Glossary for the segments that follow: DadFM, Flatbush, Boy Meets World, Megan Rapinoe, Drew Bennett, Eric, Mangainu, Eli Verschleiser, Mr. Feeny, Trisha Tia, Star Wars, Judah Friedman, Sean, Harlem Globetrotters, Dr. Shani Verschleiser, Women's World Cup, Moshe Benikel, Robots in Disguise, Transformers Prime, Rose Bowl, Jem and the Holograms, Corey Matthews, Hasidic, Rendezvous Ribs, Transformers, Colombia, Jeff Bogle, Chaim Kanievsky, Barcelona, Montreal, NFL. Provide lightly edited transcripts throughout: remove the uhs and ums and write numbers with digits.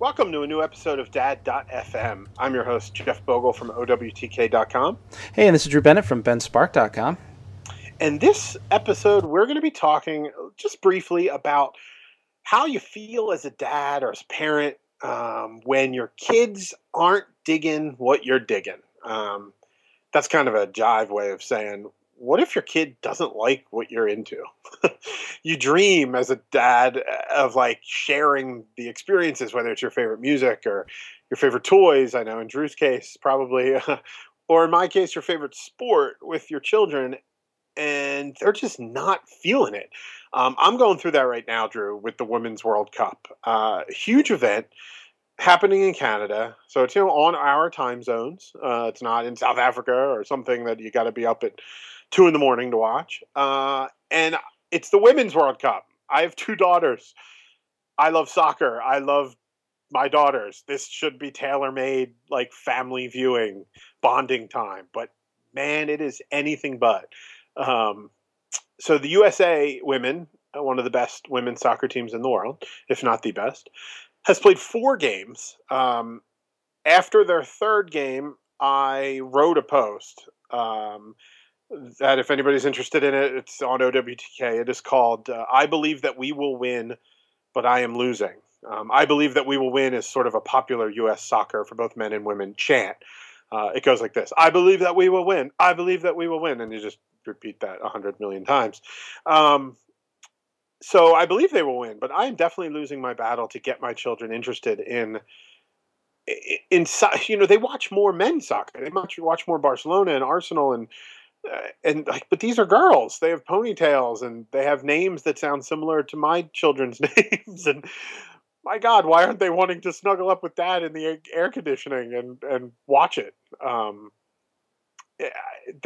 Welcome to a new episode of DadFM. I'm your host, Jeff Bogle from OWTK.com. Hey, and this is Drew Bennett from BenSpark.com. And this episode, we're going to be talking just briefly about how you feel as a dad or as a parent when your kids aren't digging what you're digging. That's kind of a jive way of saying, what if your kid doesn't like what you're into? You dream as a dad of like sharing the experiences, whether it's your favorite music or your favorite toys. I know in Drew's case, probably, or in my case, your favorite sport with your children, and they're just not feeling it. I'm going through that right now, Drew, with the Women's World Cup, huge event happening in Canada. So it's, on our time zones. It's not in South Africa or something that you got to be up at 2 a.m. to watch. And it's the Women's World Cup. I have 2 daughters. I love soccer. I love my daughters. This should be tailor-made, like family viewing, bonding time. But man, it is anything but. So the USA women, one of the best women's soccer teams in the world, if not the best, has played 4 games. After their 3rd game, I wrote a post that if anybody's interested in it, it's on OWTK. It is called, I Believe That We Will Win, But I Am Losing. I Believe That We Will Win is sort of a popular U.S. soccer for both men and women chant. It goes like this. I believe that we will win. I believe that we will win. And you just repeat that 100 million times. So I believe they will win, but I'm definitely losing my battle to get my children interested in they watch more men's soccer. They watch more Barcelona and Arsenal and like, but these are girls. They have ponytails and they have names that sound similar to my children's names. And my God, why aren't they wanting to snuggle up with dad in the air conditioning and watch it?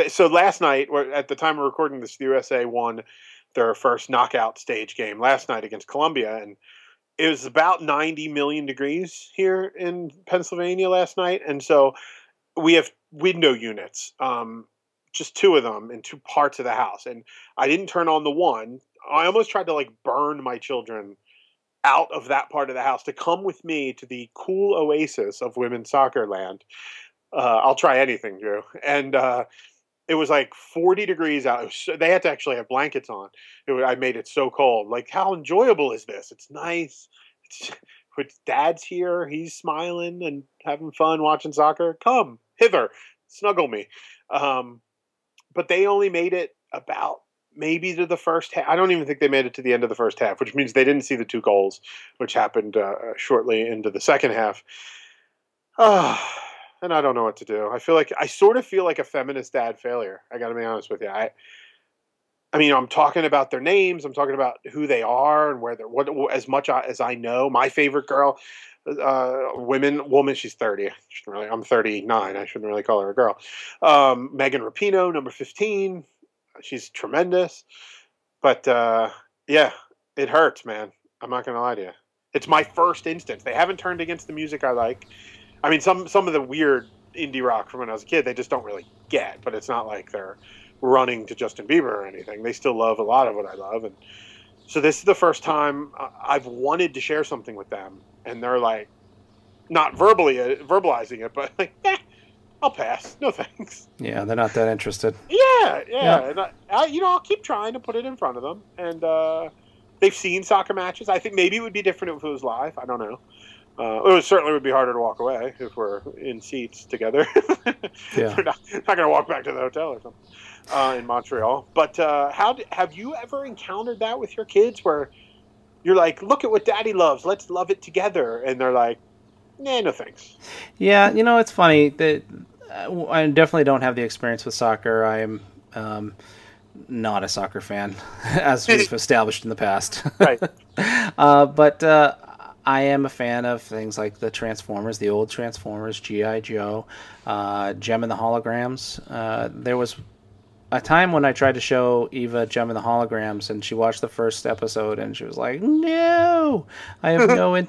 So last night, at the time we're recording this, the USA won their first knockout stage game last night against Colombia. And it was about 90 million degrees here in Pennsylvania last night. And so we have window units, just 2 of them in 2 parts of the house. And I didn't turn on the one. I almost tried to like burn my children out of that part of the house to come with me to the cool oasis of women's soccer land. I'll try anything, Drew. And, it was like 40 degrees out. They had to actually have blankets on. I made it so cold. Like, how enjoyable is this? It's nice. Dad's here. He's smiling and having fun watching soccer. Come hither. Snuggle me. But they only made it about maybe to the first half. I don't even think they made it to the end of the first half, which means they didn't see the 2 goals, which happened shortly into the second half. And I don't know what to do. I sort of feel like a feminist dad failure. I got to be honest with you. I mean, I'm talking about their names. I'm talking about who they are and where they're. What as much as I know, my favorite girl, woman. She's 30. I'm 39. I shouldn't really call her a girl. Megan Rapinoe, number 15. She's tremendous. But yeah, it hurts, man. I'm not gonna lie to you. It's my first instance. They haven't turned against the music I like. I mean, some of the weird indie rock from when I was a kid, they just don't really get, but it's not like they're running to Justin Bieber or anything. They still love a lot of what I love. And so this is the first time I've wanted to share something with them, and they're like, not verbalizing it, but like, I'll pass. No thanks. Yeah, they're not that interested. Yeah. And I'll keep trying to put it in front of them. And they've seen soccer matches. I think maybe it would be different if it was live. I don't know. It would certainly be harder to walk away if we're in seats together. Yeah. We're not going to walk back to the hotel or something in Montreal. But have you ever encountered that with your kids where you're like, look at what daddy loves. Let's love it together. And they're like, nah, no thanks. Yeah, it's funny. I definitely don't have the experience with soccer. I am not a soccer fan, as we've established in the past. Right. But I am a fan of things like the Transformers, the old Transformers, G.I. Joe, Jem and the Holograms. There was a time when I tried to show Eva Jem and the Holograms, and she watched the first episode, and she was like, no, I have no,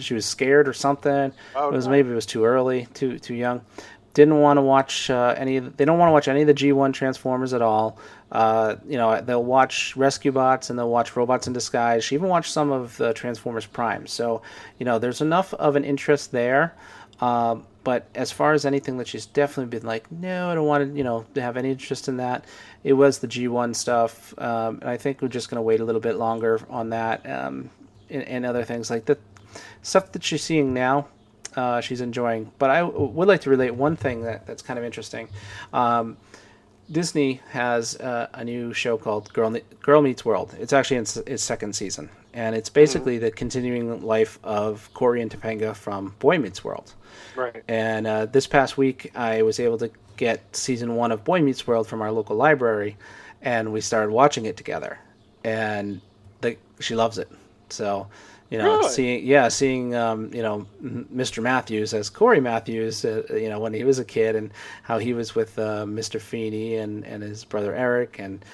she was scared or something. Oh, maybe it was too early, too young. Didn't want to watch any. They don't want to watch any of the G1 Transformers at all. You know, they'll watch Rescue Bots and they'll watch Robots in Disguise. She even watched some of the Transformers Prime. So, you know, there's enough of an interest there. But as far as anything that she's definitely been like, no, I don't want to, you know, have any interest in that. It was the G1 stuff, and I think we're just going to wait a little bit longer on that, and other things like that. Stuff that she's seeing now. She's enjoying. But I would like to relate one thing that's kind of interesting. Disney has a new show called Girl Meets World. It's actually in its second season. And it's basically the continuing life of Corey and Topanga from Boy Meets World. Right. And this past week, I was able to get season 1 of Boy Meets World from our local library. And we started watching it together. And she loves it. So... You know, really? seeing you know, Mr. Matthews as Corey Matthews, you know, when he was a kid, and how he was with Mr. Feeny and his brother Eric and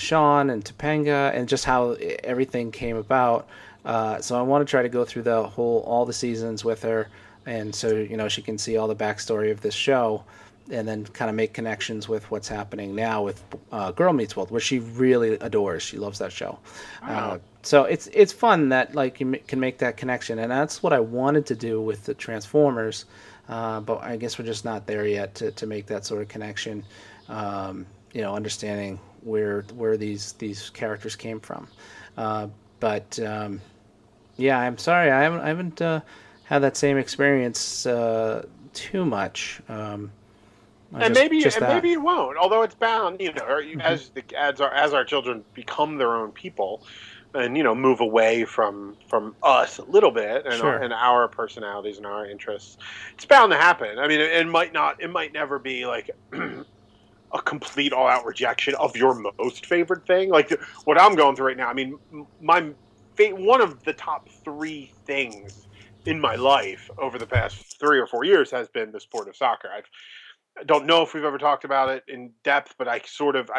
Sean and Topanga, and just how everything came about. So I want to try to go through all the seasons with her, and so, you know, she can see all the backstory of this show, and then kind of make connections with what's happening now with Girl Meets World, which she really adores. She loves that show. Wow. So it's fun that, like, you can make that connection. And that's what I wanted to do with the Transformers. But I guess we're just not there yet to make that sort of connection, you know, understanding where these characters came from. Yeah, I'm sorry. I haven't had that same experience too much. Maybe it won't. Although it's bound, you know, as our children become their own people, and, you know, move away from us a little bit, and sure, and our personalities and our interests, it's bound to happen. I mean, it might never be like a complete all-out rejection of your most favorite thing. Like what I'm going through right now. I mean, one of the top 3 things in my life over the past 3 or 4 years has been the sport of soccer. I don't know if we've ever talked about it in depth, but I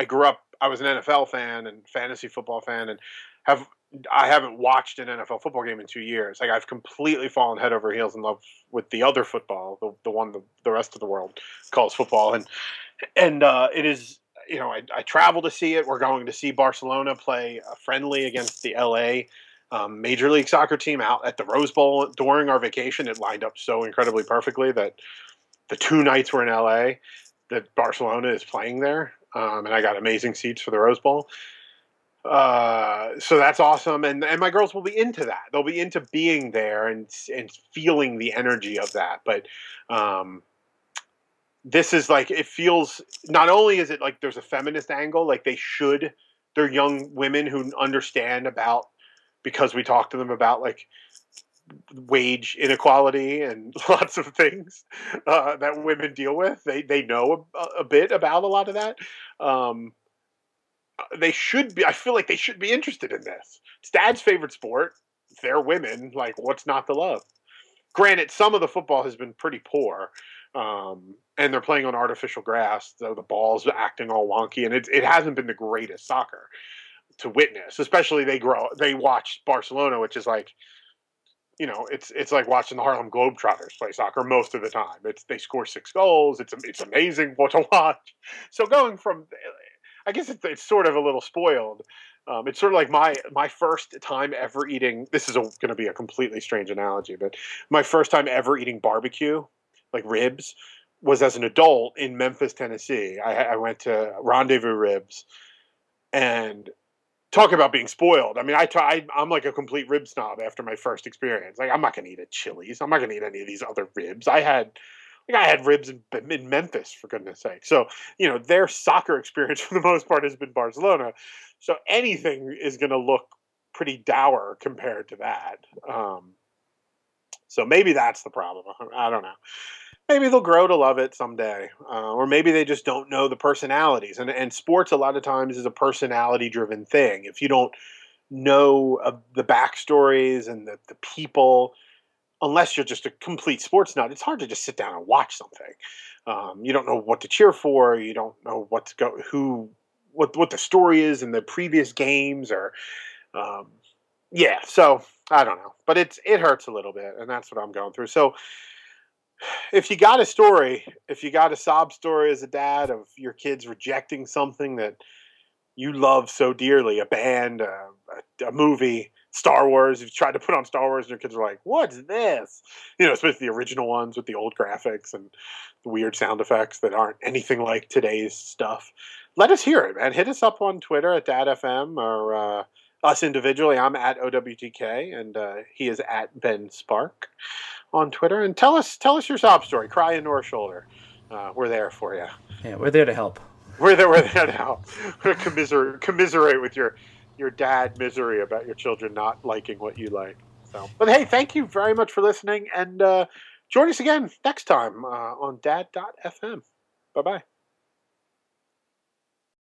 grew up, I was an NFL fan and fantasy football fan, and I haven't watched an NFL football game in 2 years. Like, I've completely fallen head over heels in love with the other football, the one the rest of the world calls football. And it is, you know, I travel to see it. We're going to see Barcelona play a friendly against the LA Major League Soccer team out at the Rose Bowl during our vacation. It lined up so incredibly perfectly that the 2 nights we're in LA that Barcelona is playing there, and I got amazing seats for the Rose Bowl. So that's awesome, and my girls will be into that. They'll be into being there and feeling the energy of that. But this is like, it feels, not only is it like there's a feminist angle, like they're young women who understand about, because we talk to them about, like, wage inequality and lots of things that women deal with. They know a bit about a lot of that. I feel like they should be interested in this. It's Dad's favorite sport. They're women. Like, what's not to love? Granted, some of the football has been pretty poor, and they're playing on artificial grass, so the ball's acting all wonky, and it hasn't been the greatest soccer to witness. Especially they watch Barcelona, which is like, you know, it's like watching the Harlem Globetrotters play soccer most of the time. They score 6 goals. It's amazing what to watch. So going from, I guess it's sort of a little spoiled. It's sort of like my first time ever eating. This is going to be a completely strange analogy, but my first time ever eating barbecue, like ribs, was as an adult in Memphis, Tennessee. I went to Rendezvous Ribs, and talk about being spoiled. I mean, I'm like a complete rib snob after my first experience. Like, I'm not going to eat at Chili's. I'm not going to eat any of these other ribs. I had ribs in Memphis, for goodness sake. So, you know, their soccer experience for the most part has been Barcelona. So anything is going to look pretty dour compared to that. So maybe that's the problem. I don't know. Maybe they'll grow to love it someday, or maybe they just don't know the personalities. And sports a lot of times is a personality-driven thing. If you don't know the backstories and the people, unless you're just a complete sports nut, it's hard to just sit down and watch something. You don't know what to cheer for. You don't know what the story is in the previous games, or yeah. So I don't know, but it hurts a little bit, and that's what I'm going through. So. If you got a story, if you got a sob story as a dad of your kids rejecting something that you love so dearly, a band, a movie, Star Wars, you've tried to put on Star Wars and your kids are like, what's this? You know, especially the original ones with the old graphics and the weird sound effects that aren't anything like today's stuff. Let us hear it, man. Hit us up on Twitter at DadFM or us individually. I'm at OWTK and he is at BenSpark on Twitter. And tell us your sob story. Cry into our shoulder. We're there for you. Yeah, we're there to help. We're there to help. We're to commiserate with your dad misery about your children not liking what you like. So, but hey, thank you very much for listening, and join us again next time on Dad.fm. Bye-bye.